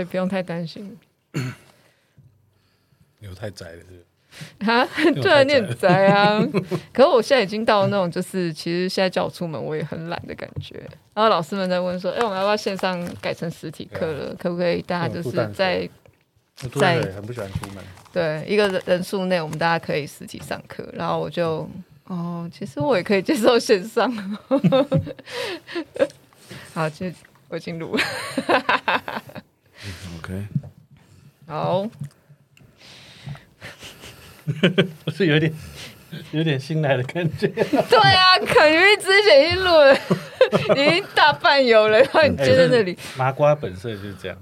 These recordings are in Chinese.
所以不用太担心。你又太宅了是不是？哈，突然念宅啊！可是我现在已经到那种，就是其实现在叫我出门我也很懒的感觉。然后老师们在问说：“哎、欸，我们要不要线上改成实体课了？可不可以大家就是在很不喜欢出门，对一个人数内，我们大家可以实体上课。”然后我就哦，其实我也可以接受线上。好，就我已经录了。OK， 好。不是有点新来的感觉。对啊，肯定之前已经录了，已经大半有了，然后你接在那里。麻瓜本色就是这样，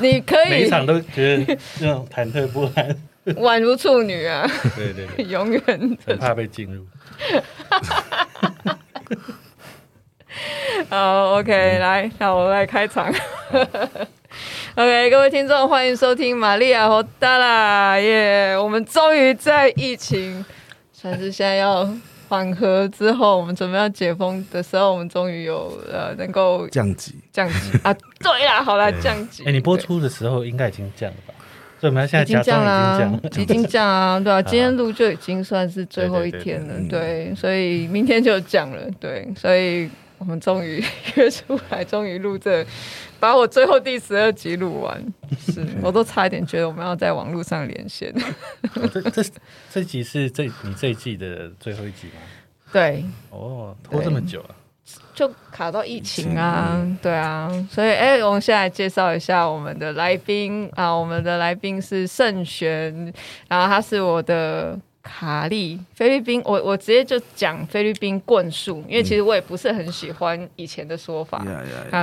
你可以每一场都觉得那种忐忑不安，宛如处女啊。对对对，永远很怕被进入。好 ，OK， 来，那我来开场。OK， 各位听众，欢迎收听玛利亚和达拉耶！我们终于在疫情算是现在要缓和之后，我们准备要解封的时候，我们终于有能够降级啊！对啦，好啦，降级。你播出的时候应该已经降了吧？所以我们现在假装已经降啊，对啊，今天录就已经算是最后一天了，对，所以明天就降了，对，所以。我们终于约出来，终于录这，把我最后第12集录完，是我都差一点觉得我们要在网络上连线。这集是你这一季的最后一集吗？对。哦，拖这么久啊？就卡到疫情啊，对啊，所以我们先来介绍一下我们的来宾啊，我们的来宾是盛璇，然后他是我的。卡利，菲律宾，我直接就讲菲律宾棍术，因为其实我也不是很喜欢以前的说法。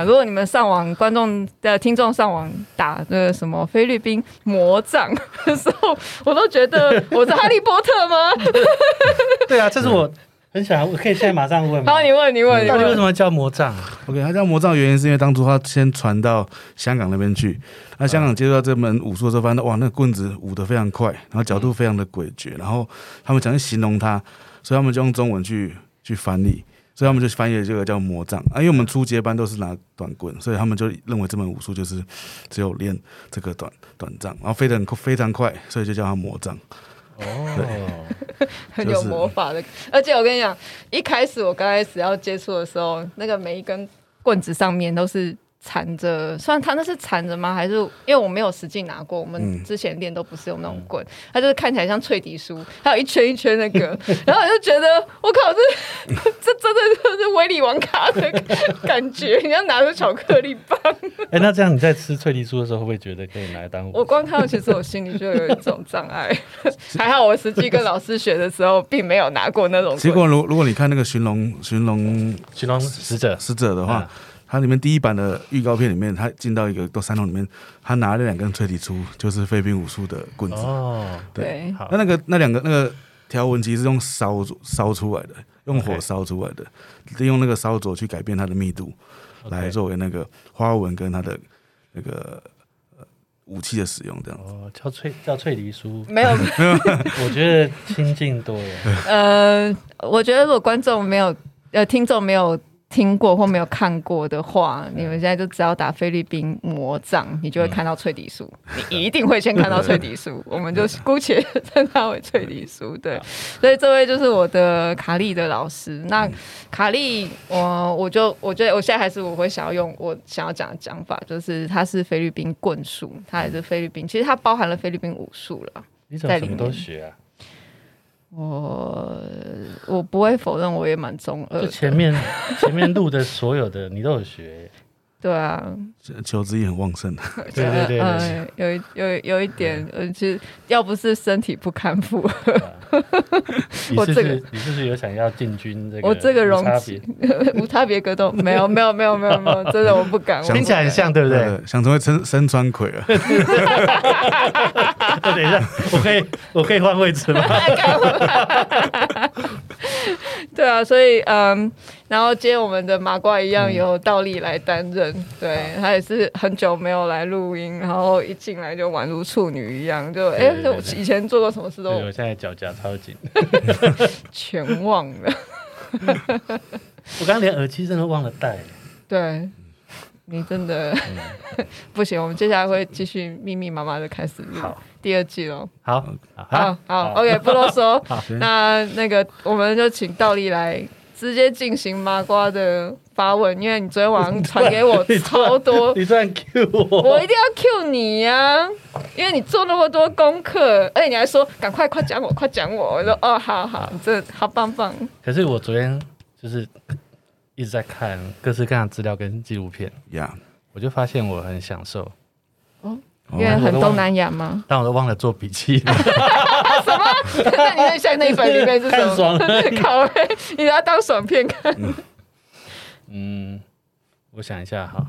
如果你们上网，观众的听众上网打的什么菲律宾魔杖的时候，我都觉得我是哈利波特吗？对啊，这是我很想，我可以现在马上问吗？好，你问。到底为什么叫魔杖 ？OK， 他叫魔杖的原因是因为当初他先传到香港那边去。那香港接触到这门武术的时候，发现哇，那个棍子舞得非常快，然后角度非常的诡谲，然后他们想去形容它，所以他们就用中文去翻译，所以他们就翻译了这个叫魔杖。因为我们初阶班都是拿短棍，所以他们就认为这门武术就是只有练这个短杖，然后飞得非常快，所以就叫它魔杖。哦，很有魔法的。而且我跟你讲，我刚开始要接触的时候，那个每一根棍子上面都是。缠着，虽然他那是缠着吗？还是因为我没有实际拿过，我们之前练都不是用那种棍，他就是看起来像脆笛书，还有一圈一圈那个，然后我就觉得我靠，这真的是威力王卡的感觉，你要拿着巧克力棒。那这样你在吃脆笛书的时候，会不会觉得可以拿来当武？我光看到，其实我心里就有一种障碍。还好我实际跟老师学的时候，并没有拿过那种棍。结果如果你看那个寻龙使者的话。他里面第一版的预告片里面，他进到一个山洞里面，他拿了2根吹笛出，就是菲律宾武术的棍子。哦，对。那两个条纹其实是用烧出来的，用火烧出来的， okay. 用那个烧灼去改变它的密度， okay. 来作为那个花纹跟它的那个。武器的使用这样子哦，叫脆梨酥，没有，我觉得亲近多了。我觉得如果听众没有。听过或没有看过的话，你们现在就只要打菲律宾魔杖，你就会看到脆笛书，你一定会先看到脆笛书。我们就姑且称它为脆笛书，对。所以这位就是我的卡利的老师。那卡利，我觉得我现在还是我会想要用我想要讲的讲法，就是他是菲律宾棍术，他也是菲律宾，其实他包含了菲律宾武术了。你怎么什么都学啊？我不会否认，我也蛮中二的。就前面录的所有的，你都有学。对啊，求知欲很旺盛。对、有一点，其实要不是身体不堪负，你是不是有想要进军这个？我这个无差别格斗没有，真的我不敢。听起来很像，对不对？想成为身穿盔了。等一下，我可以换位置吗？对啊，所以然后接我们的麻瓜一样由道理来担任，对他也是很久没有来录音，然后一进来就宛如处女一样，就就以前做过什么事都，我现在脚夹超紧，全忘了。我刚连耳机真的忘了带，对。你真的不行，我们接下来会继续密密麻麻的开始录第二季咯。好好好 ，OK， 不啰嗦。那个我们就请道立来直接进行麻瓜的发问，因为你昨天晚上传给我超多，你突然 Q 我，我一定要 Q 你呀、啊，因为你做那么多功课，而且你还说赶快快讲我，快讲我，我说哦，好好，你真的好棒棒。可是我昨天就是。一直在看各式各样的资料跟纪录片、yeah. 我就发现我很享受、哦、因为很东南亚吗？但我都忘了做笔记了什么？那你在像那一本里面是什么？看爽考嘞，你要当爽片看嗯，我想一下好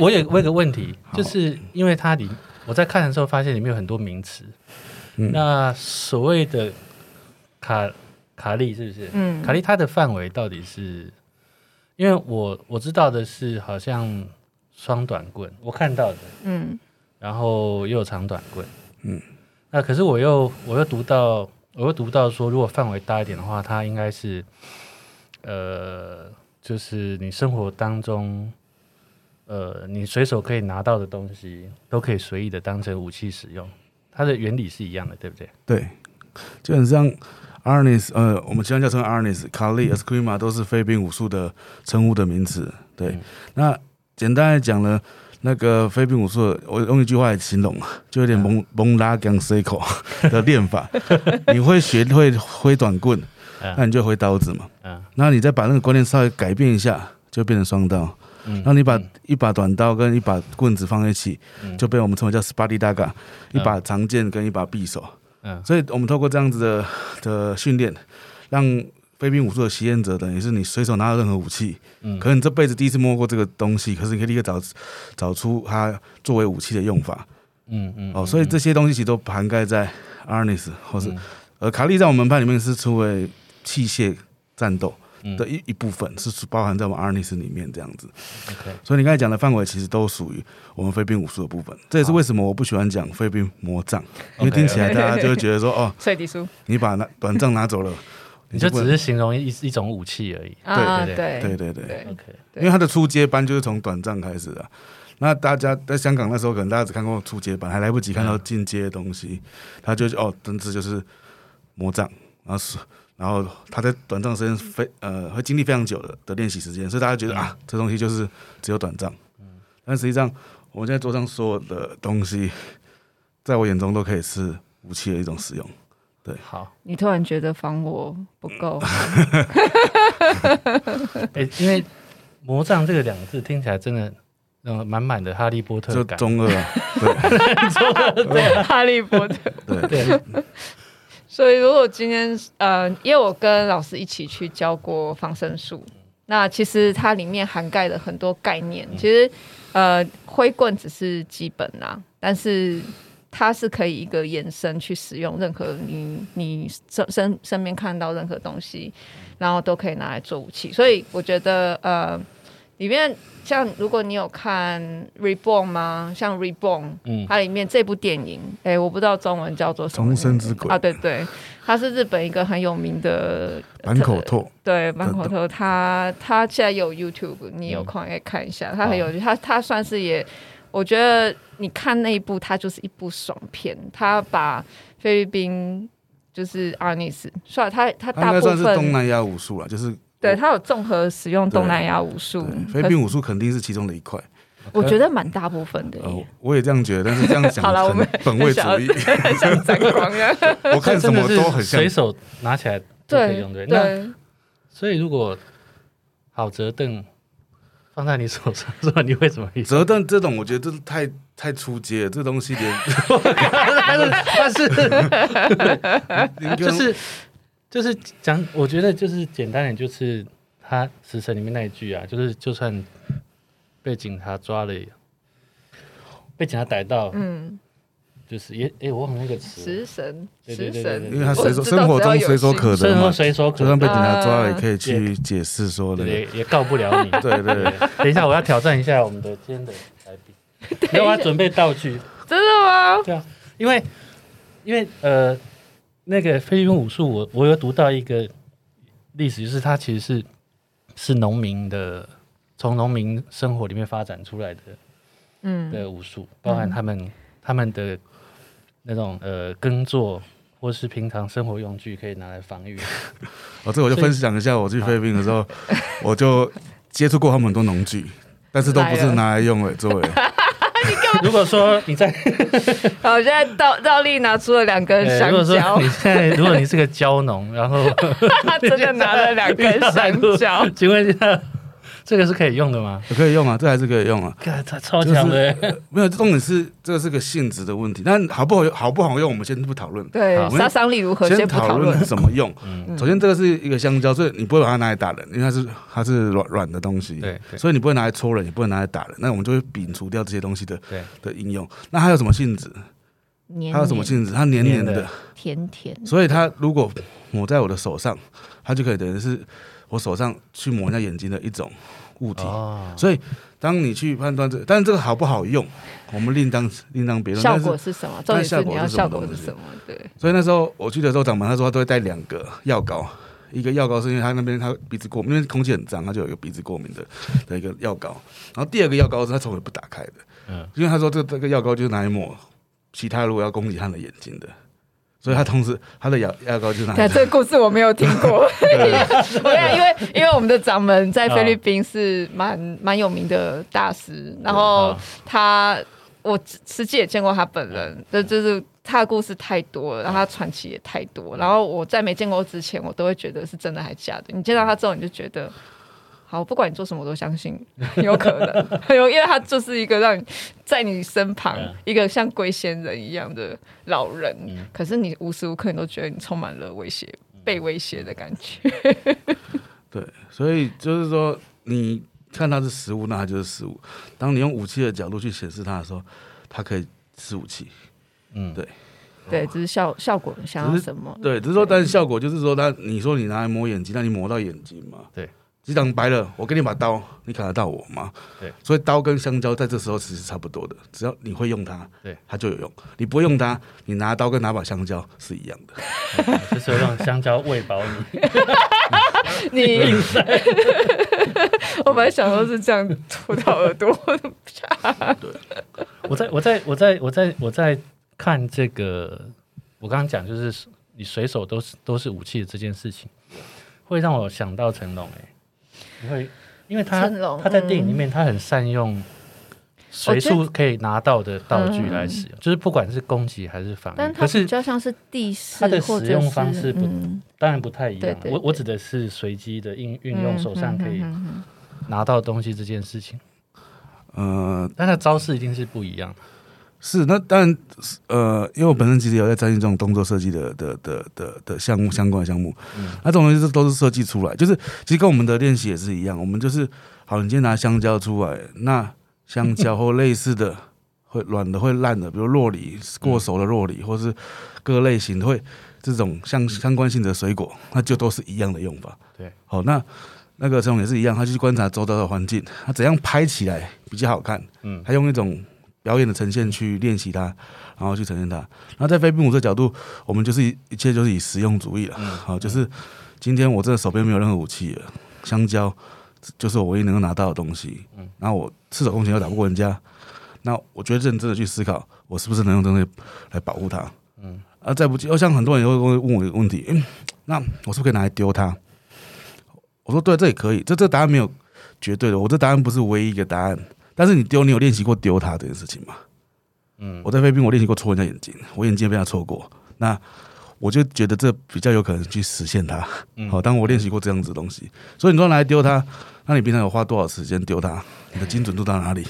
我有个问题，就是因为我在看的时候发现里面有很多名词、嗯、那所谓的卡利是不是？嗯，卡利它的范围到底是？因为我知道的是，好像双短棍，我看到的，嗯，然后又有长短棍，嗯，那可是我又读到说，如果范围大一点的话，它应该是，就是你生活当中，你随手可以拿到的东西，都可以随意的当成武器使用，它的原理是一样的，对不对？对，就很像。Arnis， 我们经常叫成 Arnis、Kali、Esquima 都是飞兵武术的称呼的名词。对，嗯、那简单来讲呢，那个飞兵武术，我用一句话来形容，就有点蒙拉江 circle 的练法。你会学会挥短棍，那你就挥刀子嘛。那你再把那个观念稍微改变一下，就变成双刀。那你把一把短刀跟一把棍子放在一起，就被我们称为叫 Spati Daga， 一把长剑跟一把匕首。所以我们透过这样子的训练，让飞兵武术的习练者等于是你随手拿到任何武器，可能你这辈子第一次摸过这个东西，可是你可以立刻找出它作为武器的用法。所以这些东西其实都涵盖在 Arnis 或是卡利在我们门派里面是称为器械战斗的一部分，是包含在我们 Arnis 里面这样子。Okay. 所以你刚才讲的范围其实都属于我们飞兵武术的部分，这也是为什么我不喜欢讲飞兵魔杖，因为听起来大家就会觉得说哦，你把短杖拿走了，你就只是形容一种武器而已。对，因为它的初阶班就是从短杖开始的、啊。那大家在香港那时候，可能大家只看过初阶班，还来不及看到进阶的东西，他就哦，真是就是魔杖，然后他在短暂时间会经历非常久的练习时间，所以大家觉得啊，这东西就是只有短暂。但实际上，我们现在桌上所有的东西，在我眼中都可以是武器的一种使用。对，好，你突然觉得防我不够、欸，因为魔杖这个两个字听起来真的。满满的哈利波特感，就中二啊，对，中二对哈利波特，对。所以如果今天因为我跟老师一起去教过防身术，那其实它里面涵盖了很多概念。其实挥棍只是基本啦，但是它是可以一个延伸去使用任何你身边看到任何东西，然后都可以拿来做武器。所以我觉得里面像如果你有看 Reborn 吗？像 Reborn， 它里面这部电影，我不知道中文叫做什么，重生之鬼啊，对，它是日本一个很有名的坂口拓，对，坂口拓，他现在有 YouTube， 你有空也看一下，他很有趣，他算是也，我觉得你看那一部，它就是一部爽片，他把菲律宾就是Arnis，算他大部分应该算是东南亚武术啦，就是。对，它有综合使用东南亚武术，菲律宾武术肯定是其中的一块。我觉得蛮大部分的耶、我也这样觉得，但是这样讲很本位主义，很像沾光一样。我看什么都很像，随手拿起来就可以用。对，那所以如果好折凳放在你手上，说你为什么折凳这种，我觉得这太初阶了，这东西连但是就是讲，我觉得就是简单点，就是他《食神》里面那一句啊，就是就算被警察抓了，被警察逮到，就是也我忘了那个词，《食神》，对，因为他生活中随手可得，就算被警察抓了，也可以去解释说的，也告不了你。对，等一下我要挑战一下我们的今天的来宾，因为我要准备道具，真的吗？对啊，因为那个菲律宾武术，我有读到一个历史，就是它其实是农民的从农民生活里面发展出来的，嗯，的武术，包含他们的那种耕作或是平常生活用具可以拿来防御。哦，这我就分享一下，我去菲律宾的时候，我就接触过他们很多农具，但是都不是拿来用的作为。如果说你在，好，我现在倒立拿出了两根香蕉。如果你是个蕉农，然后真的拿了两根香蕉，请问一下，这个是可以用的吗？可以用啊，这还是可以用啊。超强的，就是，没有，重点是这个是个性质的问题。但好不好用，我们先不讨论。对，杀伤力如何先不讨论怎么用。首先，这个是一个香蕉，所以你不会把它拿来打人，因为它是软的东西，对，所以你不会拿来戳人，也不会拿来打人。那我们就会摒除掉这些东西的应用。那它有什么性质？它有什么性质？它黏黏的，甜甜的。所以它如果抹在我的手上，它就可以等于是我手上去抹一下眼睛的一种物体，哦，所以当你去判断这，但是这个好不好用，我们另当别论。效果是什么？重点是你要效果是什么？对。所以那时候我去的时候，长官他说他都会带两个药膏，一个药膏是因为他那边他鼻子过敏，因为空气很脏，他就有一个鼻子过敏的一个药膏。然后第二个药膏是他从来不打开的，嗯，因为他说这个药膏就是拿来抹其他如果要攻击他的眼睛的。所以他同时他的牙膏就是拿来，这个故事我没有听过。因为我们的掌门在菲律宾是蛮有名的大师，然后我实际也见过他本人，就是他的故事太多了，然后他传奇也太多，然后我在没见过之前我都会觉得是真的还假的，你见到他之后你就觉得好，不管你做什么我都相信有可能。因为他就是一个让你在你身旁一个像龟仙人一样的老人，可是你无时无刻你都觉得你充满了威胁，被威胁的感觉。对，所以就是说你看它是食物，那它就是食物，当你用武器的角度去显示它的时候，它可以是武器。嗯，对对，只是效果想要什么。对，只是说但是效果就是说你说你拿来磨眼睛，那你磨到眼睛嘛，对，讲白了，我给你把刀，你砍得到我吗？对，所以刀跟香蕉在这时候其实差不多的，只要你会用它，对，它就有用；你不会用它，你拿刀跟拿把香蕉是一样的，就是让香蕉喂饱你。你我本来想说是这样戳到耳朵，对。我在看这个，我刚刚讲就是你随手都是武器的这件事情，会让我想到成龙。因为他在电影里面他很善用随处可以拿到的道具来使用，就是不管是攻击还是防御，但他比较像是地势，他的使用方式当然不太一样，对对对，我指的是随机的运用手上可以拿到东西这件事情，但他的招式一定是不一样的。是，那当然，因为我本身其实有在参与这种动作设计的项目，相关的项目，那这种东西都是设计出来，就是其实跟我们的练习也是一样，我们就是好，你今天拿香蕉出来，那香蕉或类似的会软的会烂的，比如酪梨过熟的酪梨，或是各类型会这种相关性的水果，那就都是一样的用法。对，好，那个陈总也是一样，他去观察周遭的环境，他怎样拍起来比较好看，他用一种表演的呈现去练习它，然后去呈现它。然后在菲律宾舞的角度，我们就是一切就是以实用主义了。好，就是今天我真的手边没有任何武器了，香蕉就是我唯一能够拿到的东西。然后我赤手空拳又打不过人家，那我觉得认真的去思考，我是不是能用东西来保护它。再不济，像很多人也会问我一个问题，那我是不是可以拿来丢它？我说对，这也可以，这答案没有绝对的，我这答案不是唯一一个答案。但是你有练习过丢它这件事情吗？我在菲律宾我练习过戳人家眼睛，我眼睛也被他戳过，那我就觉得这比较有可能去实现它。好，当我练习过这样子的东西，所以你说拿来丢它，那你平常有花多少时间丢它？你的精准度到哪里？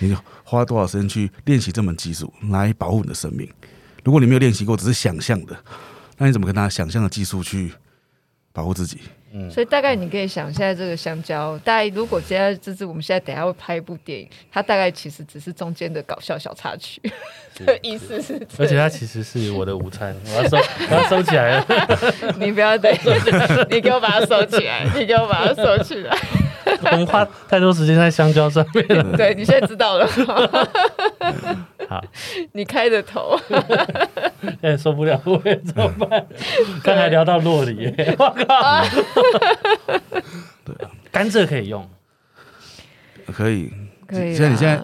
你花多少时间去练习这门技术来保护你的生命？如果你没有练习过，只是想象的，那你怎么跟他想象的技术去保护自己？所以大概你可以想，现在这个香蕉，大概如果现在就是我们现在等一下会拍一部电影，它大概其实只是中间的搞笑小插曲，意思是这样。而且它其实是我的午餐，我要收起来了。你不要等，你给我把它收起来，你给我把它收起来。我们花太多时间在香蕉上面了。对，你现在知道了。好，你开的头。现在受不了，我也怎么办？刚才聊到酪梨，我靠！对，甘蔗可以用，可以，可以。像你现在，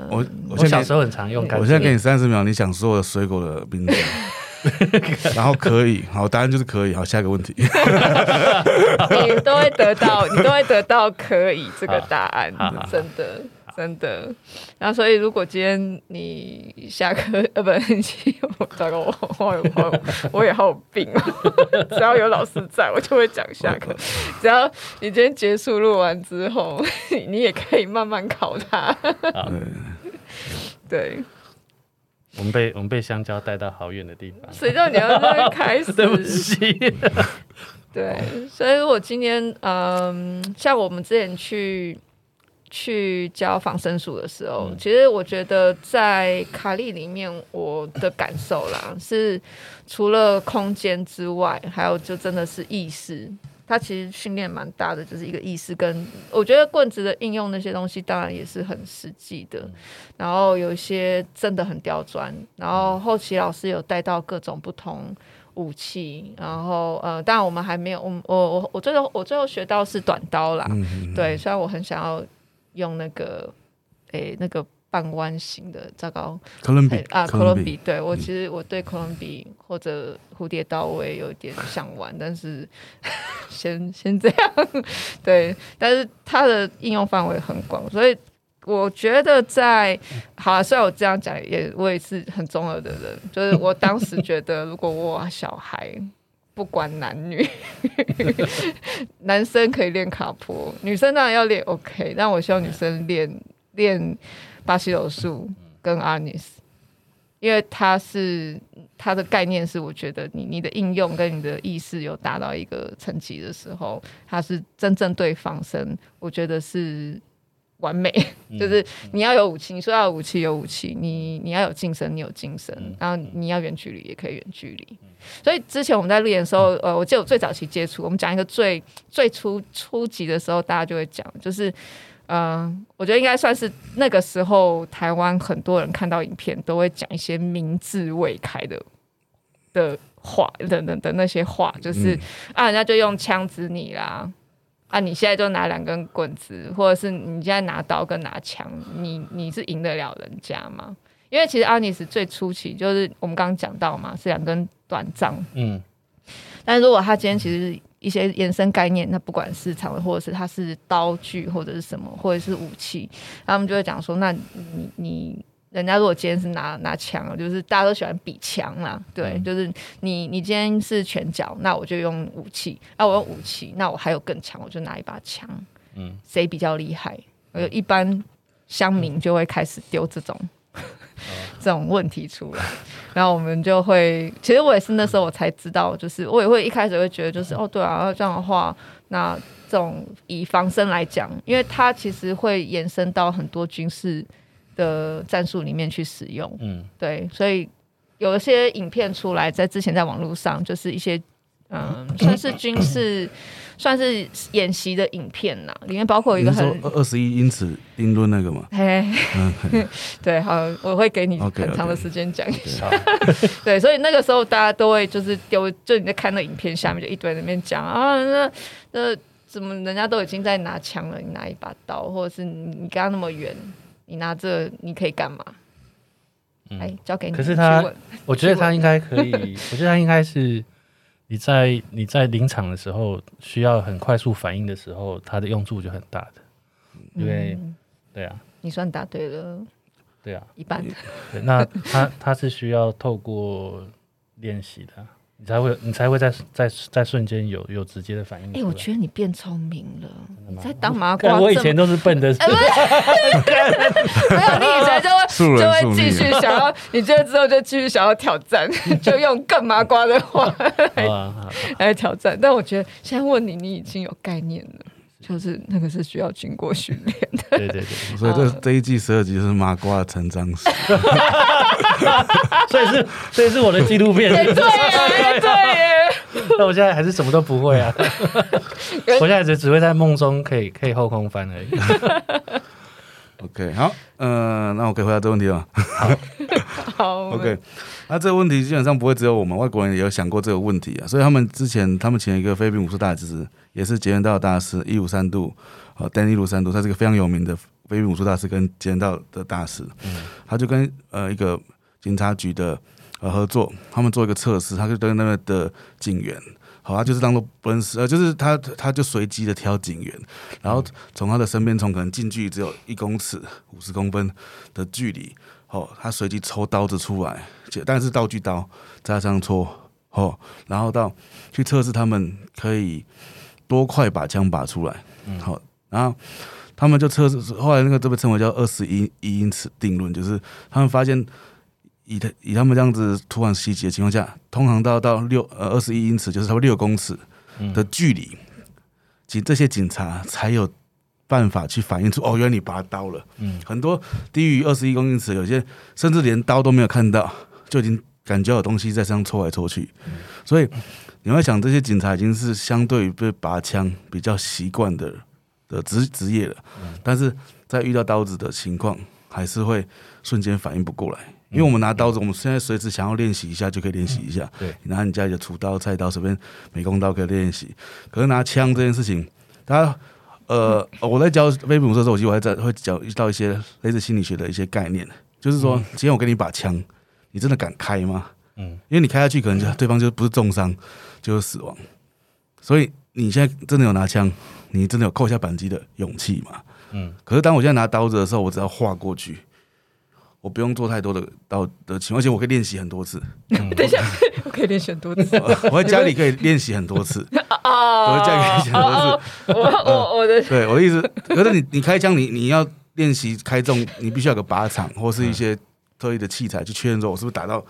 我小时候很常用。我现在给你30秒，你想所有的水果的名字。然后可以，好，答案就是可以。好，下一个问题，你都会得到可以这个答案，真的，真的。然后，所以如果今天你下课，不，我也好有病哦。只要有老师在，我就会讲下课。只要你今天结束录完之后，你也可以慢慢考他。对。我们被香蕉带到好远的地方，谁知道你要在那开始？对不起。对，所以我今天，像我们之前去教防身术的时候，其实我觉得在卡利里面，我的感受啦是，除了空间之外，还有就真的是意识。它其实训练蛮大的，就是一个意识跟我觉得棍子的应用那些东西，当然也是很实际的。然后有一些真的很刁钻，然后后期老师有带到各种不同武器，然后当然我们还没有，我最后学到是短刀啦，对，虽然我很想要用那个那个半弯形的，糟糕，哥伦比，对，我其实我对哥伦比或者蝴蝶刀我也有点想玩，但是先这样，对，但是它的应用范围很广，所以我觉得在好啦，虽然我这样讲，我也是很中二的人，就是我当时觉得，如果我小孩。不管男女男生可以练卡波，女生当然要练 OK， 但我希望女生练巴西柔术跟 Arnis， 因为它的概念是我觉得你的应用跟你的意识有达到一个层级的时候，它是真正对防身我觉得是完美，就是你要有武器，你说要有武器有武器，你要有近身你有近身，然后你要远距离也可以远距离。所以之前我们在练的时候，我记得我最早期接触，我们讲一个最初级的时候，大家就会讲，就是我觉得应该算是那个时候台湾很多人看到影片都会讲一些明智未开的话的那些话，就是人家就用枪指你啦。你现在就拿2根棍子，或者是你现在拿刀跟拿枪，你是赢得了人家吗？因为其实Arnis最初期就是我们刚刚讲到嘛，是2根短杖，但如果他今天其实一些延伸概念，那不管是场位，或者是他是刀具，或者是什么，或者是武器，他们就会讲说，那你人家如果今天是拿枪，就是大家都喜欢比枪啦，对，就是你今天是拳脚，那我就用武器，我用武器，那我还有更强，我就拿一把枪，谁比较厉害？一般乡民就会开始丢这种这种问题出来，然后我们就会，其实我也是那时候我才知道，就是我也会一开始会觉得就是对啊，这样的话那这种以防身来讲，因为它其实会延伸到很多军事。的战术里面去使用，对，所以有一些影片出来，在之前在网络上就是一些算是军事算是演习的影片啦，里面包括一个很21英尺定论那个嘛，对，好，我会给你很长的时间讲一下，对，所以那个时候大家都会就是丢，就你在看那影片下面就一堆人在那边讲那怎么人家都已经在拿枪了，你拿一把刀，或者是你跟他那么远。你拿这你可以干嘛？交给你。可是他，我觉得他应该可以，我觉得他应该是你在临场的时候需要很快速反应的时候，它的用处就很大的，因为对啊，你算答对了，对啊，一半。对，那他是需要透过练习的，你才会在瞬间有直接的反应。我觉得你变聪明了，你在当麻瓜。我以前都是笨的，没有，你以前就会继续想要，你觉得之后就继续想要挑战，就用更麻瓜的话来挑战。但我觉得现在问你，你已经有概念了，就是那个是需要经过训练的。对对对，所以这一季12集就是麻瓜的成长史。所以是我的纪录片。对耶。那我现在还是什么都不会啊，我现在只会在梦中可以后空翻而已。OK， 好，那我可以回答这个问题了。好 ，OK， 那这个问题基本上不会只有我们外国人也有想过这个问题啊，所以他们请了一个菲律宾武术大师，也是截拳道大师153度，丹尼鲁三度，他是一个非常有名的菲律宾武术大师跟截拳道的大师，他就跟一个警察局的合作，他们做一个测试，他就跟那边的警员，好，他就是当做不认识，就是他就随机的挑警员，然后从他的身边从可能近距离只有1公尺、50公分的距离，哦，他随机抽刀子出来，但是道具刀在他身上戳，哦，然后到去测试他们可以多快把枪拔出来，好，然后他们就测试，后来那个就被称为叫21英尺定论，就是他们发现。以他们这样子突然袭击的情况下，通常到21英尺，就是差不多6公尺的距离，这些警察才有办法去反映出，哦，原来你拔刀了。很多低于21英尺，有些甚至连刀都没有看到，就已经感觉有东西在身上戳来戳去。所以你会想，这些警察已经是相对于被拔枪比较习惯的职业了，但是在遇到刀子的情况，还是会瞬间反应不过来。因为我们拿刀子，我们现在随时想要练习一下就可以练习一下。对，你拿你家里的厨刀、菜刀，随便美工刀可以练习。可是拿枪这件事情，他我在教菲律宾武术的时候，我还会教到一些类似心理学的一些概念，就是说，今天我给你一把枪，你真的敢开吗？因为你开下去，可能对方就不是重伤，就是死亡。所以你现在真的有拿枪，你真的有扣下扳机的勇气吗？可是当我现在拿刀子的时候，我只要划过去。我不用做太多的刀的情况，而且我可以练习很多次。等一下，我可以练习很多次。我在家里可以练习很多次。我在家里可以练习很多次。对，我的意思。可是你开枪，你要练习开中，你必须要有个靶场或是一些特意的器材去确认说我是不是打到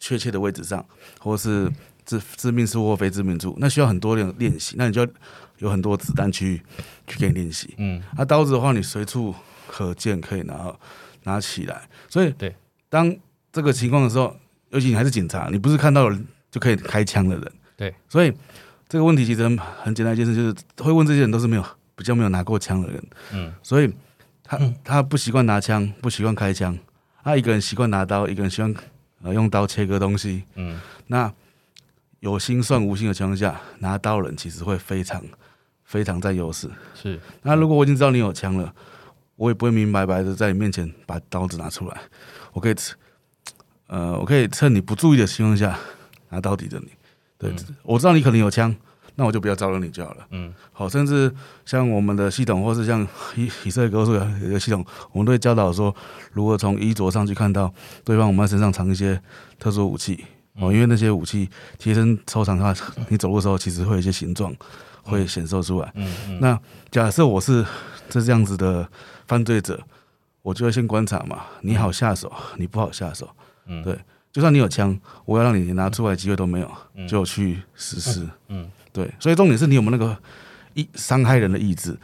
确切的位置上，或是致命处或非致命处，那需要很多练习。那你就要有很多子弹去给你练习。那刀子的话，你随处可见可以拿起来，所以当这个情况的时候，尤其你还是警察，你不是看到人就可以开枪的人，对，所以这个问题其实很简单一件事，就是会问这些人都是比较没有拿过枪的人，所以他不习惯拿枪，不习惯开枪，他一个人习惯拿刀，一个人习惯用刀切割东西，那有心算无心的情况下，拿刀人其实会非常非常占优势，是。那如果我已经知道你有枪了。我也不会明白白的在你面前把刀子拿出来，我可以趁你不注意的情况下拿刀抵着你。对，我知道你可能有枪，那我就不要招惹你就好了。好，甚至像我们的系统，或是像以色列格术的系统，我们都会教导说，如何从衣着上去看到对方我们身上藏一些特殊武器，因为那些武器贴身抽藏的话，你走路的时候其实会有一些形状会显示出来。那假设我是这样子的。犯罪者，我就要先观察嘛，你好下手，你不好下手，对，就算你有枪，我要让你拿出来的机会都没有，就去实施，对，所以重点是你有没有那个伤害人的意志，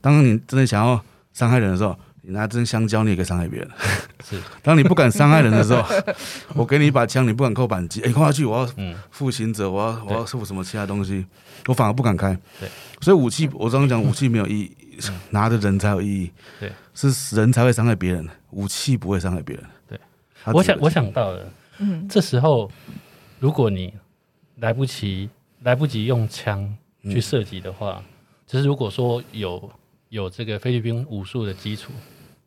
当你真的想要伤害人的时候，你拿真香蕉你也可以伤害别人，当你不敢伤害人的时候，我给你一把枪，你不敢扣扳机，扣下去，我要负刑责，我要负什么其他东西，我反而不敢开，所以武器，我刚刚讲武器没有意义。拿的人才有意义，对，是人才会伤害别人，武器不会伤害别人。对，我想到了，这时候如果你来不及用枪去射击的话，就是如果说有这个菲律宾武术的基础，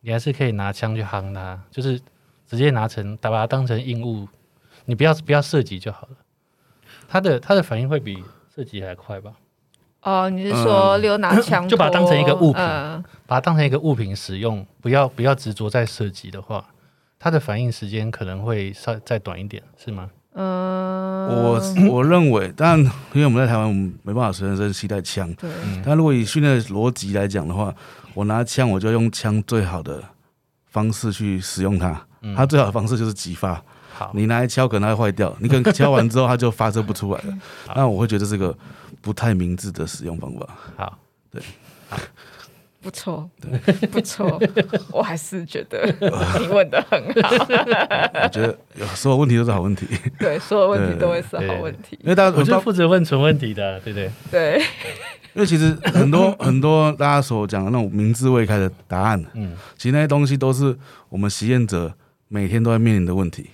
你还是可以拿枪去夯他，就是直接把它当成硬物，你不要射击就好了。他的反应会比射击还快吧？哦，你是说溜拿枪就把它当成一个物品，把它当成一个物品使用，不要执着在射击的话，它的反应时间可能会再短一点，是吗？我认为，但因为我们在台湾，我们没办法随身携带枪。对，但如果以训练逻辑来讲的话，我拿枪，我就用枪最好的方式去使用它。它最好的方式就是击发。你拿来敲可能它会坏掉，你可能敲完之后它就发射不出来了。那我会觉得这个不太明智的使用方法。好，对，不错，不错，我还是觉得你问得很好。我觉得所有问题都是好问题。对，所有问题都会是好问题。因为大家我就负责问纯问题的，对不对？对。因为其实很多大家所讲的那种明智未开的答案，其实那些东西都是我们实验者每天都在面临的问题，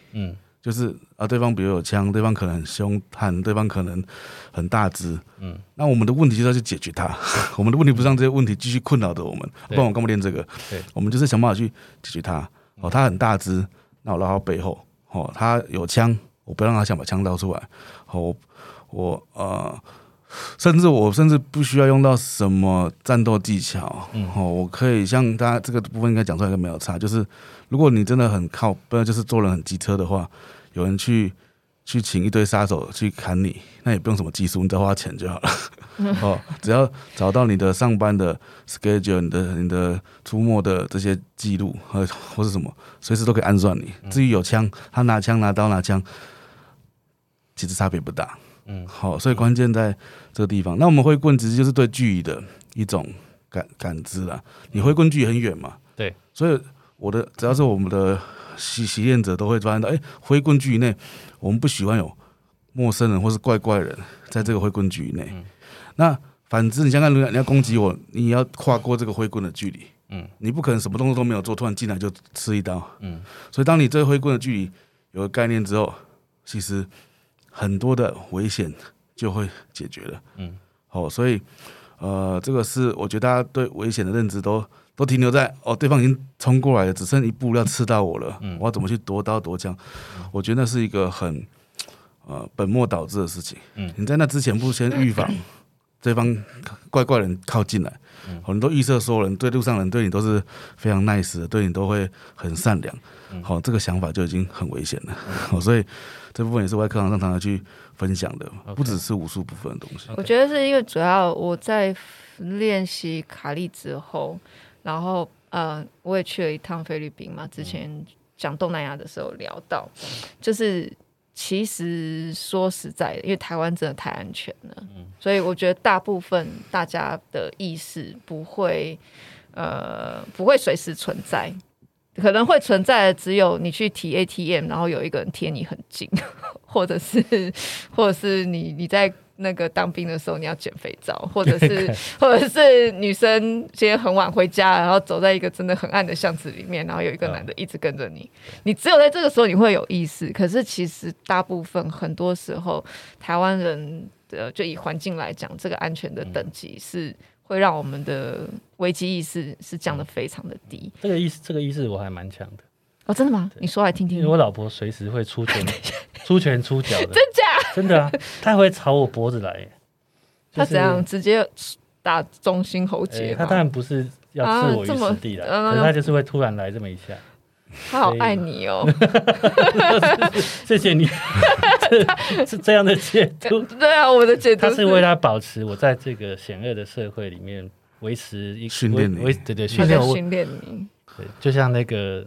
就是啊，对方比如有枪，对方可能很凶悍，对方可能很大只，嗯，那我们的问题就是要去解决它，我们的问题不是让这些问题继续困扰着我们，不然我干嘛练这个？对，我们就是想办法去解决它。哦，他很大只，那我绕到背后，哦，他有枪，我不让他想把枪掏出来，哦，我甚至不需要用到什么战斗技巧，嗯，哦，我可以像大家这个部分应该讲出来就没有差，就是如果你真的很靠，不然就是做人很机车的话，有人去请一堆杀手去砍你，那也不用什么技术，你只要花钱就好了，哦，只要找到你的上班的 schedule， 你的出没的这些记录或是什么，随时都可以暗算你。至于有枪，他拿枪拿刀拿枪，其实差别不大。嗯，好，所以关键在这个地方。那我们挥棍其实就是对距离的一种感知啦。你挥棍距离很远嘛？对。所以我的只要是我们的习练者都会发现到，哎，挥棍距离内，我们不喜欢有陌生人或是怪怪人在这个挥棍距离内。嗯，那反之，你想看，你要攻击我，你也要跨过这个挥棍的距离。嗯，你不可能什么动作都没有做，突然进来就吃一刀。嗯，所以当你对挥棍的距离有个概念之后，其实很多的危险就会解决了。嗯，好，所以这个是我觉得大家对危险的认知都停留在哦，对方已经冲过来了，只剩一步要刺到我了，嗯，我要怎么去夺刀夺枪？我觉得那是一个很本末倒置的事情。嗯，你在那之前不先预防对方怪怪人靠近来，嗯，哦，你都预设所有人对路上人对你都是非常 nice 的，对你都会很善良。好，这个想法就已经很危险了，嗯，所以这部分也是我在课堂上常常去分享的，okay， 不只是武术部分的东西。我觉得是因为主要我在练习卡利之后，然后我也去了一趟菲律宾嘛，之前讲东南亚的时候聊到，就是其实说实在的，因为台湾真的太安全了，所以我觉得大部分大家的意识不会随时存在。可能会存在的只有你去提 ATM， 然后有一个人贴你很近，或者是你在那个当兵的时候你要捡肥皂，或者是女生今天很晚回家，然后走在一个真的很暗的巷子里面，然后有一个男的一直跟着你，你只有在这个时候你会有意识。可是其实大部分很多时候台湾人就以环境来讲，这个安全的等级是会让我们的危机意识是降得非常的低。这个意识我还蛮强的。哦，真的吗？你说来听听。因为我老婆随时会出拳出脚的。真假？真的啊，她会朝我脖子来。她怎样？直接打中心喉结？她当然不是要置我于死地了，可是她就是会突然来这么一下。他好爱你哦，谢谢你。是这样的解读。对啊，我的解读他是为他保持我在这个险恶的社会里面维持一个训练你，对，训练你。对，就像那个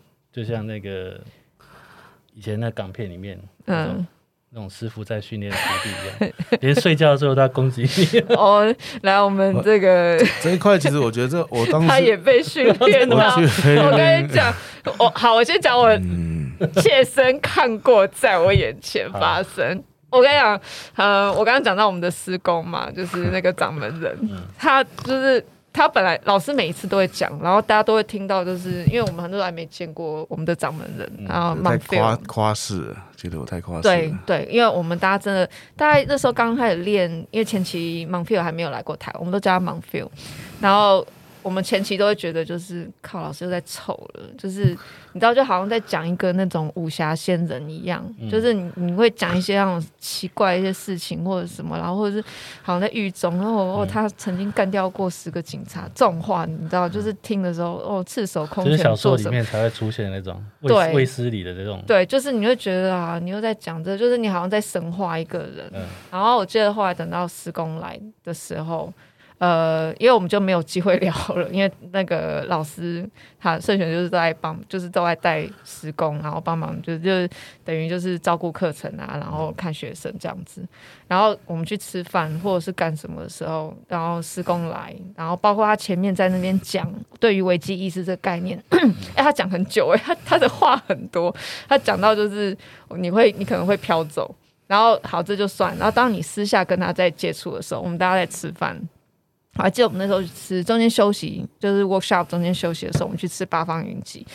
以前那港片里面，嗯，那种师傅在训练徒弟一样，连睡觉的时候都要攻击你。哦，来，我们这个这一块，其实我觉得这我当时他也被训练了。我跟你讲，好，我先讲我切身看过，在我眼前发生。我跟你讲，我刚刚讲到我们的师公嘛，就是那个掌门人，他就是。他本来老师每一次都会讲，然后大家都会听到，就是因为我们很多人还没见过我们的掌门人，然后Mon Phil夸饰，觉得我太夸饰了。对对，因为我们大家真的，大概那时候刚开始练，因为前期Mon Phil还没有来过台，我们都叫他Mon Phil，然后我们前期都会觉得就是靠，老师又在臭了，就是你知道，就好像在讲一个那种武侠仙人一样，就是你会讲一些那种奇怪一些事情或者什么，然后或者是好像在狱中，然后哦他曾经干掉过10个警察，这种话你知道，就是听的时候哦赤手空拳，就是小说里面才会出现那种卫斯理的这种，对，就是你会觉得啊，你又在讲这，就是你好像在神化一个人。然后我记得后来等到师公来的时候。因为我们就没有机会聊了，因为那个老师他盛璇就是在帮，就是都在带师公，然后帮忙就是等于就是照顾课程啊，然后看学生这样子。然后我们去吃饭或者是干什么的时候，然后师公来，然后包括他前面在那边讲对于危机意识这个概念，他讲很久他的话很多，他讲到就是你可能会飘走，然后好这就算，然后当你私下跟他在接触的时候，我们大家在吃饭。我还记得我们那时候去吃，中间休息就是 workshop 中间休息的时候，我们去吃八方云集，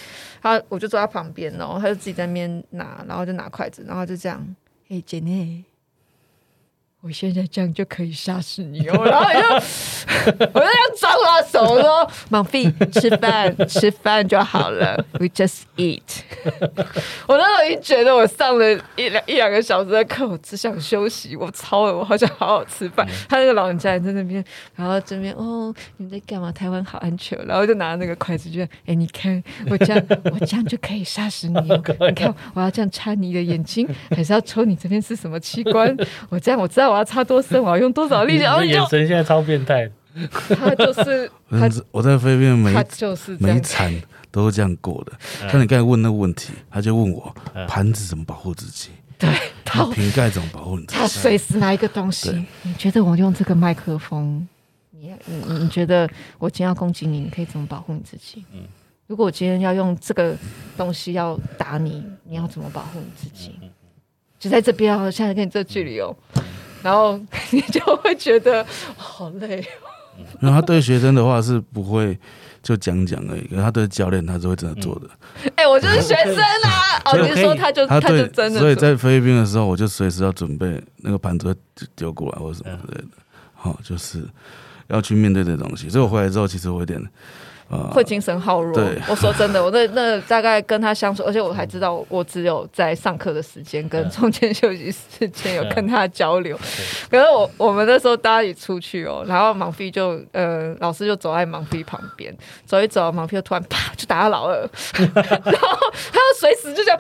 我就坐在旁边，然后他就自己在那边拿，然后就拿筷子，然后就这样，嘿姐妹，我现在这样就可以杀死你哦，然后我就抓住他手说，Mon Phil， 吃饭就好了 ，we just eat 。我那时候已经觉得我上了一两个小时的课，我只想休息，我超了，我好想好好吃饭。他那个老人家也在那边，然后这边哦，你们在干嘛？台湾好安全，然后就拿那个筷子就，哎，你看我这样就可以杀死你，你看我要这样插你的眼睛，还是要抽你这边是什么器官？我这样我知道。我要插多深，我要用多少力气？你的眼神现在超变态。他就是我在菲律宾每餐都是这样过的。像你刚才问那个问题，他就问我盘子怎么保护自己，对，瓶盖怎么保护自己？他随时拿一个东西。你觉得我用这个麦克风，你觉得我今天要攻击你，你可以怎么保护你自己？如果我今天要用这个东西要打你，你要怎么保护你自己？就在这边哦，现在跟你这距离哦。然后你就会觉得好累哦。然后他对学生的话是不会就讲而已，可是他对教练他是会真的做的。哎、我就是学生啊！哦，你说他就真的。所以在菲律宾的时候，我就随时要准备那个盘子会丢过来或什么之类的。好、就是要去面对这东西。所以我回来之后，其实我有点会精神耗弱。我说真的，我那大概跟他相处，而且我还知道，我只有在上课的时间跟中间休息时间有跟他交流。可是我们那时候大家一出去哦，然后Mon Phil就老师就走在Mon Phil旁边，走一走，Mon Phil突然啪就打到老二，然后他随时就这样，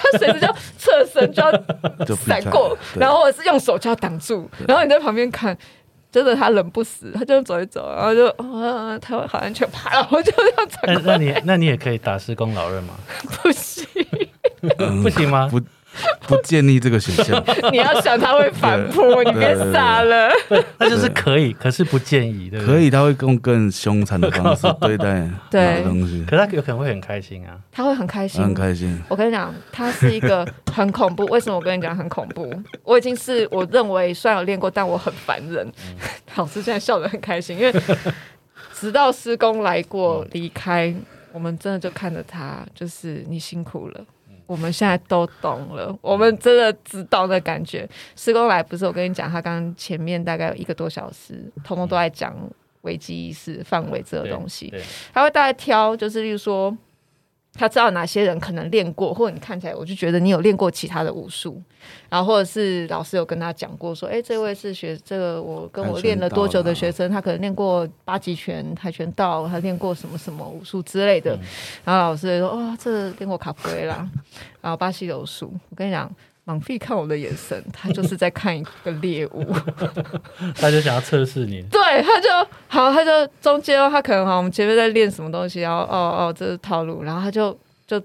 他随时就侧身就要闪过，然后我是用手就要挡住，然后你在旁边看。真的，他冷不死，他就走一走，然后就台湾好安全，啪，然后就这样转过来。那你也可以打施工老人吗？不行、不行吗？不建议这个选项。你要想他会反扑，你别傻了。那就是可以，可是不建议，对不对？可以，他会用更凶残的方式对待那个东西。可是他有可能会很开心啊。他会很开心，很开心。我跟你讲，他是一个很恐怖。为什么我跟你讲很恐怖？我已经是我认为虽然有练过，但我很烦人。老师现在笑得很开心，因为直到施工来过离开，我们真的就看着他，就是你辛苦了。我们现在都懂了，我们真的知道的感觉。施工来不是我跟你讲，他刚前面大概有1个多小时，通通都在讲危机意识、范围这个东西。他会大概挑，就是例如说，他知道哪些人可能练过，或者你看起来，我就觉得你有练过其他的武术，然后或者是老师有跟他讲过说，哎，这位是学这个我跟我练了多久的学生，他可能练过8极拳、跆拳道，他练过什么什么武术之类的。然后老师就说，哦，这个练过卡布埃拉，然后巴西柔术。我跟你讲。Mon Phil 看我的眼神，他就是在看一个猎物，他就想要测试你。对，他就好，他就中间哦，他可能好，我们前面在练什么东西，然后这是套路，然后他就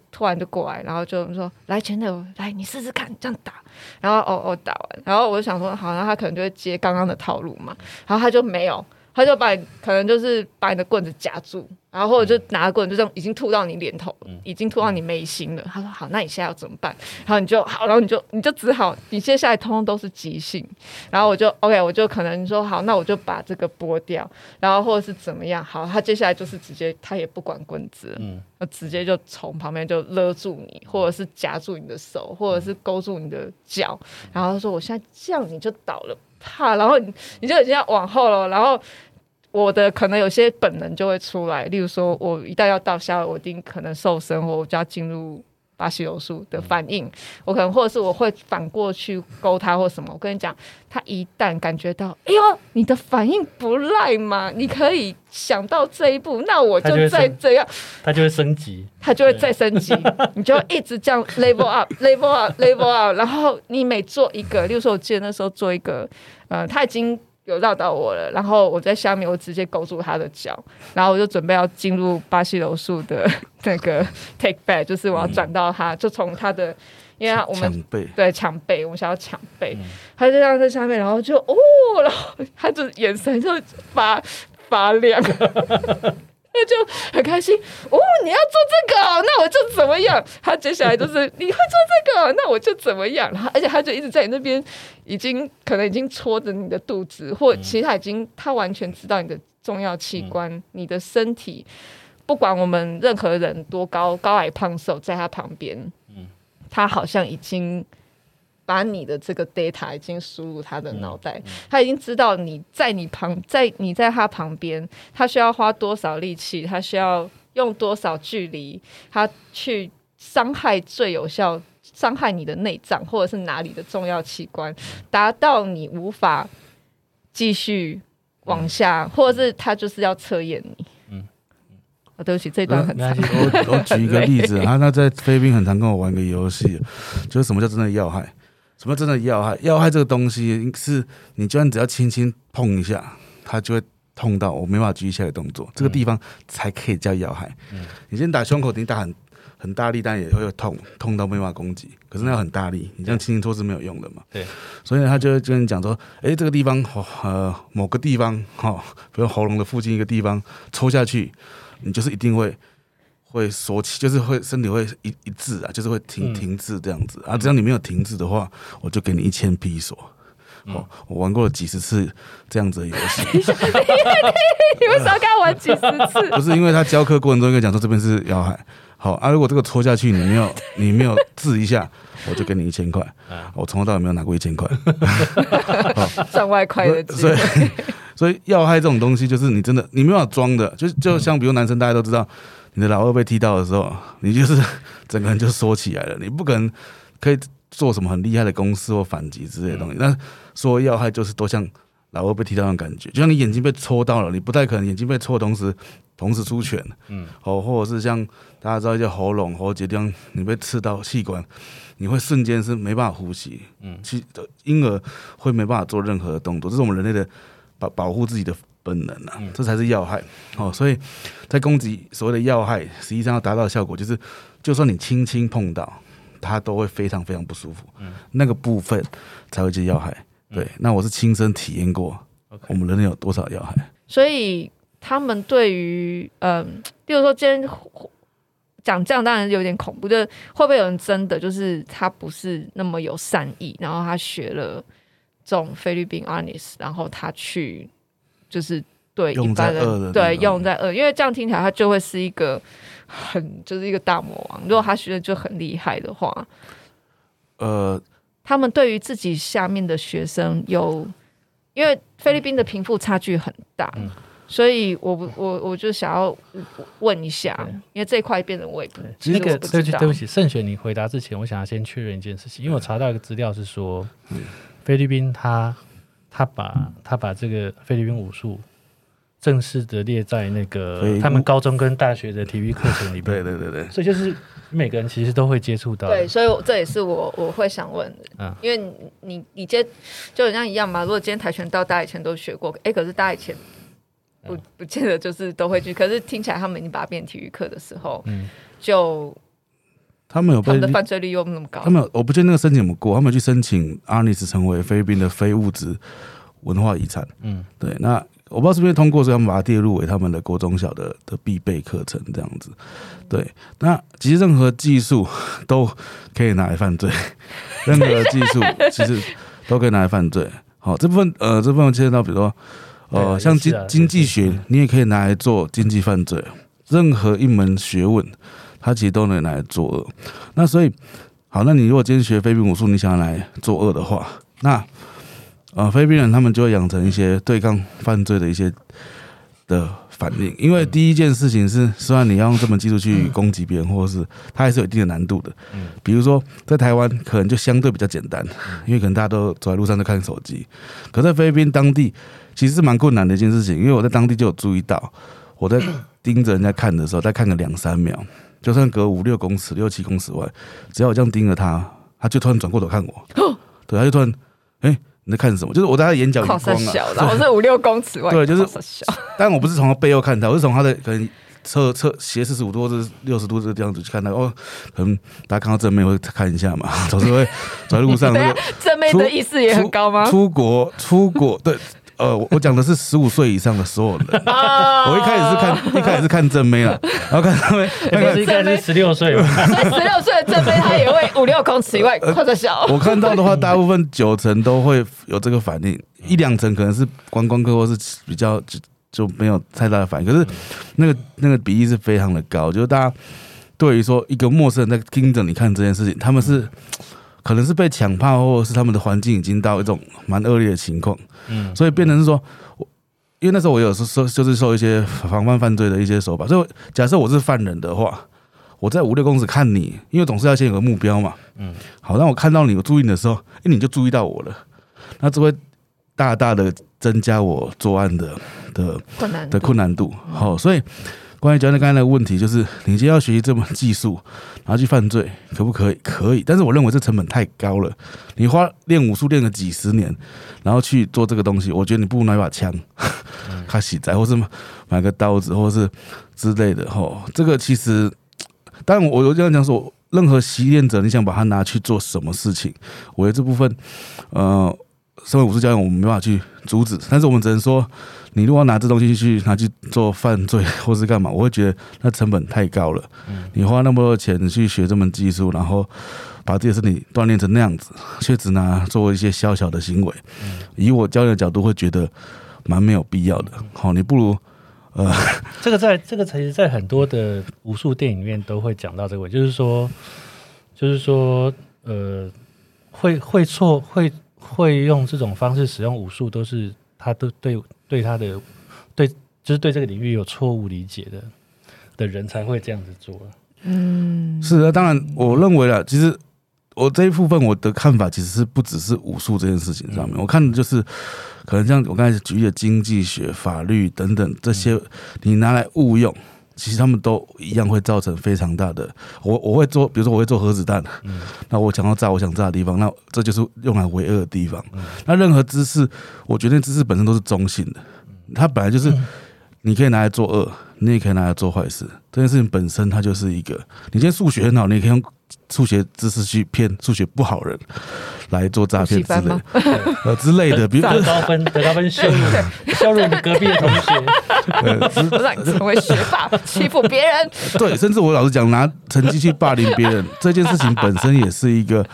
突然就过来，然后就说来前头来，你试试看这样打，然后打完，然后我就想说好，然后他可能就会接刚刚的套路嘛，然后他就没有。他就把你可能就是把你的棍子夹住，然后就拿着棍子就这样已经吐到你脸头，已经吐到你眉心了。他说好，那你现在要怎么办？然后你就好，然后你就只好你接下来通通都是即兴。然后我就 OK， 我就可能说好，那我就把这个剥掉，然后或者是怎么样。好，他接下来就是直接他也不管棍子了，直接就从旁边就勒住你，或者是夹住你的手，或者是勾住你的脚，然后说我现在这样你就倒了，怕，然后你就已经要往后了，然后。我的可能有些本能就会出来，例如说我一旦要到下位，我一定可能受伤，或我就要进入巴西柔术的反应，我可能或者是我会反过去勾他或什么。我跟你讲，他一旦感觉到哎呦你的反应不赖嘛，你可以想到这一步，那我就再这样，他就会升级，他就会再升级，你就一直这样 level up level up level up， 然后你每做一个，例如说我记得那时候做一个他已经有绕到我了，然后我在下面，我直接勾住他的脚，然后我就准备要进入巴西柔术的那个 take back， 就是我要转到他，就从他的，因为我们对抢背，我们想要抢背，他就这样在下面，然后就然后他就眼神就发亮，他就很开心哦，你要做这个那我就怎么样，他接下来就是你会做这个那我就怎么样，而且他就一直在你那边已经可能已经戳着你的肚子，或其实他完全知道你的重要器官、你的身体，不管我们任何人多高高矮胖瘦，在他旁边、他好像已经把你的这个 data 已经输入他的脑袋、他已经知道你在他旁边，他需要花多少力气，他需要用多少距离，他去伤害最有效伤害你的内脏或者是哪里的重要器官，达到你无法继续往下，或者是他就是要测验你。哦、对不起，这段很长。我举一个例子啊，那在菲律宾很常跟我玩个游戏，就是什么叫真的要害，什么叫真的要害？要害这个东西是，你就算只要轻轻碰一下，它就会痛到我没办法继续下一个动作，这个地方才可以叫要害。你先打胸口，你打很大力，但也会痛，痛到没办法攻击。可是那要很大力，你这样轻轻戳是没有用的嘛。对，所以他就会跟你讲说，哎，这个地方，某个地方，比如喉咙的附近一个地方戳下去。你就是一定会缩起，就是会身体会一滞啊，就是会停滞这样子啊。只要你没有停滞的话，我就给你1000披索。哦，我玩过了几十次这样子的游戏。你为什么跟我玩几十次？不是因为他教课过程中跟讲说这边是要害。好啊，如果这个戳下去你没有治一下，我就给你1000块。我从头到尾没有拿过1000块。赚外快的机会。所以要害这种东西就是你真的你没有装的，就像比如男生大家都知道，你的老二被踢到的时候，你就是整个人就缩起来了，你不可能可以做什么很厉害的攻势或反击之类的东西。那说要害就是都像老二被踢到那种感觉，就像你眼睛被戳到了，你不太可能眼睛被戳同时出拳，或者是像大家知道一些喉咙、喉结地方，你被刺到气管，你会瞬间是没办法呼吸，婴儿会没办法做任何的动作，这是我们人类的。保护自己的本能啊，这才是要害哦。所以在攻击所谓的要害，实际上要达到的效果就是，就算你轻轻碰到，它都会非常非常不舒服。那个部分才会是要害。对，那我是亲身体验过，我们人类有多少要害。所以他们对于比如说今天讲这样当然有点恐怖，就是会不会有人真的就是他不是那么有善意，然后他学了。种菲律宾 Arnis， 然后他去就是对一般人对用在恶，因为这样听起来他就会是一个很就是一个大魔王。如果他学的就很厉害的话，他们对于自己下面的学生有，因为菲律宾的贫富差距很大，所以我就想要问一下，因为这一块变成我也不知道。对不起，盛璇，你回答之前，我想要先确认一件事情，因为我查到一个资料是说。菲律宾他把这个菲律宾武术正式的列在那个他们高中跟大学的体育课程里面。对，所以就是每个人其实都会接触到。对，所以这也是我会想问的，因为你就很像一样嘛。如果今天跆拳道大家以前都学过，可是大家以前不见得就是都会去，可是听起来他们已经把它变体育课的时候，就。他们的犯罪率又那么高，我不确定那个申请有没有过。他们有去申请 Arnis 成为菲律宾的非物质文化遗产。对。那我不知道是不是通过，所以他们把它列入为他们的国中小的必备课程这样子。对。那其实任何技术都可以拿来犯罪，任何技术其实都可以拿来犯罪。好，这部分牵涉到比如说像经济学，你也可以拿来做经济犯罪，任何一门学问。他其实都能来作恶，那所以好，那你如果今天学菲律宾武术，你想要来作恶的话，那菲律宾人他们就会养成一些对抗犯罪的一些的反应，因为第一件事情是，虽然你要用这门技术去攻击别人，或者是它还是有一定的难度的，比如说在台湾可能就相对比较简单，因为可能大家都走在路上在看手机，可在菲律宾当地其实是蛮困难的一件事情，因为我在当地就有注意到，我在盯着人家看的时候，再看个2-3秒。就算隔5-6公尺、6-7公尺外，只要我这样盯着他，他就突然转过头看我。对，他就突然，你在看什么？就是我在他的眼角余光啊。我是5-6公尺外。对，就是，但我不是从他背后看他，我是从他的可能斜45度或者60度这个样子去看他。可能大家看到正妹会看一下嘛，总是会走在路上。对，正妹的意思也很高吗？出国，对。我讲的是15岁以上的所有人。我一开始是看正妹啦，然后看正妹，那个是16岁嘛，所以16岁的正妹她也会5-6公尺以外或者小。我看到的话，大部分9成都会有这个反应，1-2成可能是观光客或是比较就没有太大的反应。可是那个比例是非常的高，就是大家对于说一个陌生人在盯着你看这件事情，他们是。可能是被强迫，或者是他们的环境已经到一种蛮恶劣的情况，嗯，所以变成是说，因为那时候我有时候就是受一些防范犯罪的一些手法，所以假设我是犯人的话，我在5-6公尺看你，因为总是要先有个目标嘛，嗯，好，当我看到你，我注意你的时候，你就注意到我了，那这会大大的增加我作案的困难度，好，所以关于教练刚才那个问题，就是你今天要学习这门技术，然后去犯罪，可不可以？可以，但是我认为这成本太高了。你花练武术练个几十年，然后去做这个东西，我觉得你不如拿一把枪，卡洗仔，或是买个刀子，或是之类的。吼，这个其实，当然我这样讲说，任何习练者，你想把它拿去做什么事情，我觉得这部分，身为武术教练，我们没办法去阻止，但是我们只能说，你如果要拿这东西去拿去做犯罪或是干嘛，我会觉得那成本太高了。你花那么多钱去学这门技术，然后把自己的身体锻炼成那样子，却只拿做一些小小的行为，以我教练的角度会觉得蛮没有必要的。好，你不如这个其实，在很多的武术电影院都会讲到这个，就是说，会用这种方式使用武术，都是他都对他的对就是对这个领域有错误理解的人才会这样子做。嗯，是啊，当然我认为啦，其实我这一部分我的看法其实是不只是武术这件事情上面，我看的就是可能像我刚才举例的经济学、法律等等这些，你拿来误用。其实他们都一样会造成非常大的，我会做，比如说我会做核子弹，那我想要炸我想炸的地方，那这就是用来为恶的地方。那任何知识，我觉得知识本身都是中性的，它本来就是你可以拿来做恶，你也可以拿来做坏事。这件事情本身它就是一个，你今天数学很好，你也可以用数学知识去骗数学不好人来做诈骗之类的，之类的，比如得高分羞辱你隔壁的同学。让你成为学霸，欺负别人。对，甚至我老实讲，拿成绩去霸凌别人，这件事情本身也是一个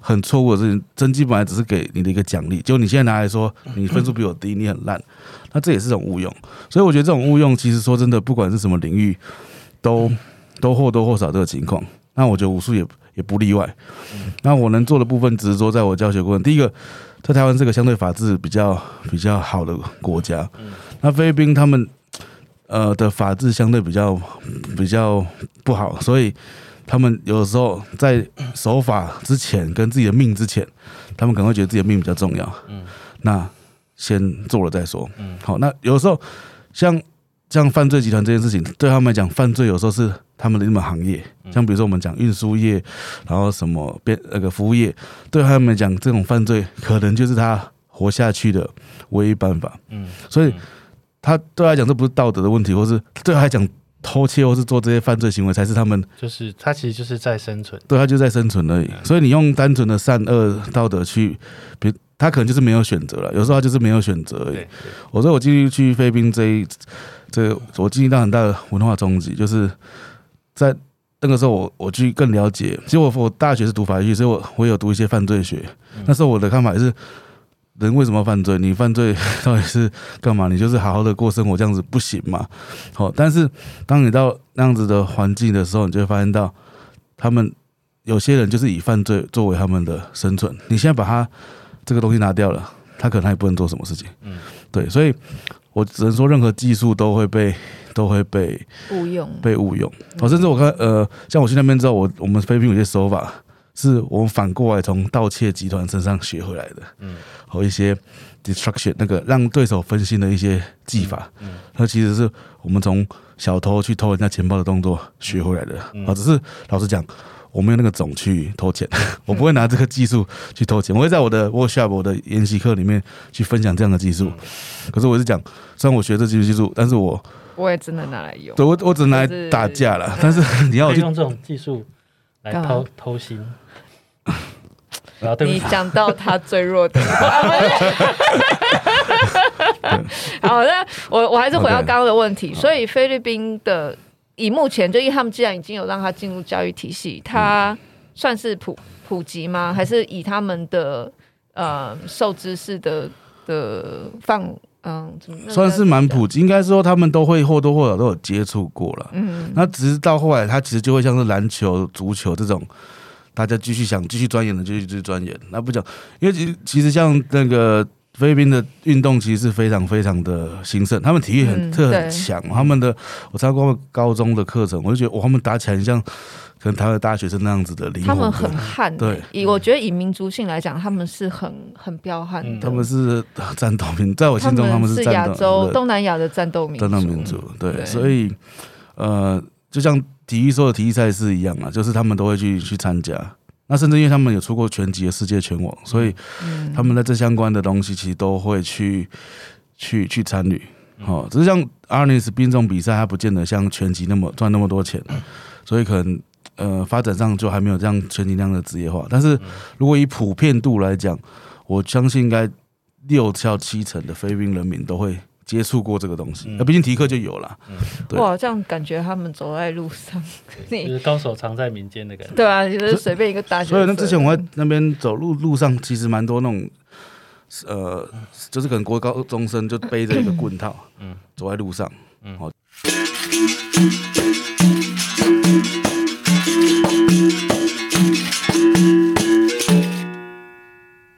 很错误的事情。成绩本来只是给你的一个奖励，结果你现在拿来说你分数比我低，你很烂，那这也是一种误用。所以我觉得这种误用，其实说真的，不管是什么领域，都或多或少这个情况。那我觉得武术也不例外。那我能做的部分，只是说在我教学过程，第一个。在台湾这个相对法治比较好的国家，那菲律宾他们的法治相对比较不好，所以他们有时候在守法之前跟自己的命之前，他们可能会觉得自己的命比较重要，那先做了再说。好，那有时候像犯罪集团这件事情，对他们来讲，犯罪有时候是他们的一门行业，像比如说我们讲运输业，然后什么服务业，对他们来讲，这种犯罪可能就是他活下去的唯一办法。所以他对他来讲，这不是道德的问题，或是对他来讲，偷窃或是做这些犯罪行为才是他们，就是他其实就是在生存，对他就在生存而已。所以你用单纯的善恶道德去，他可能就是没有选择了，有时候他就是没有选择而已。我说我继续去菲律宾这我经历到很大的文化冲击，就是在那个时候我去更了解。其实我大学是读法律，所以我有读一些犯罪学。那时候我的看法也是，人为什么要犯罪？你犯罪到底是干嘛？你就是好好的过生活，这样子不行嘛？好，但是当你到那样子的环境的时候，你就会发现到他们有些人就是以犯罪作为他们的生存。你现在把他这个东西拿掉了，他可能他也不能做什么事情。对，所以我只能说，任何技术都会被误用，甚至我看，像我去那边之后，我们菲律宾有些手法是我们反过来从盗窃集团身上学回来的。和一些 distraction 那个让对手分心的一些技法，那其实是我们从小偷去偷人家钱包的动作学回来的。只是老实讲，我没有那个种去偷钱，我不会拿这个技术去偷钱。我会在我的 workshop、我的研习课里面去分享这样的技术。可是我是讲，虽然我学这技术，但是我也只能拿来用。对，我只能拿来打架了。但是你要用这种技术来偷心。你讲到他最弱的。好，那我还是回到刚刚的问题。所以菲律宾的以目前，就因为他们既然已经有让他进入教育体系，他算是普及吗？还是以他们的受知识的算是蛮普及，应该说他们都会或多或少都有接触过了。嗯，那只是到后来，他其实就会像是篮球、足球这种，大家继续想继续钻研的，继续钻研。那不讲，因为其实像那个菲律宾的运动，其实是非常非常的兴盛，他们体育很强。他们的我参加过高中的课程，我就觉得哇，他们打起来很像可能台湾大学生那样子的灵活，他们很悍。对，我觉得以民族性来讲，他们是很彪悍的。他们是战斗民，在我心中他们是亚洲东南亚的战斗民族。对，所以就像体育所有体育赛事一样啊，就是他们都会去参加。那甚至因为他们有出过拳击的世界拳王，所以他们在这相关的东西其实都会去参与。哦，只是像 Arnis 这种比赛，他不见得像拳击那么赚那么多钱，所以可能发展上就还没有像拳击那样的职业化。但是如果以普遍度来讲，我相信应该6到7成的菲律宾人民都会接触过这个东西，毕竟体育课就有了。哇，这样感觉他们走在路上，就是高手藏在民间的感觉。对啊，就是随便一个大学生。所以那之前我在那边走路上，其实蛮多那种，就是可能国高中生就背着一个棍套，走在路上。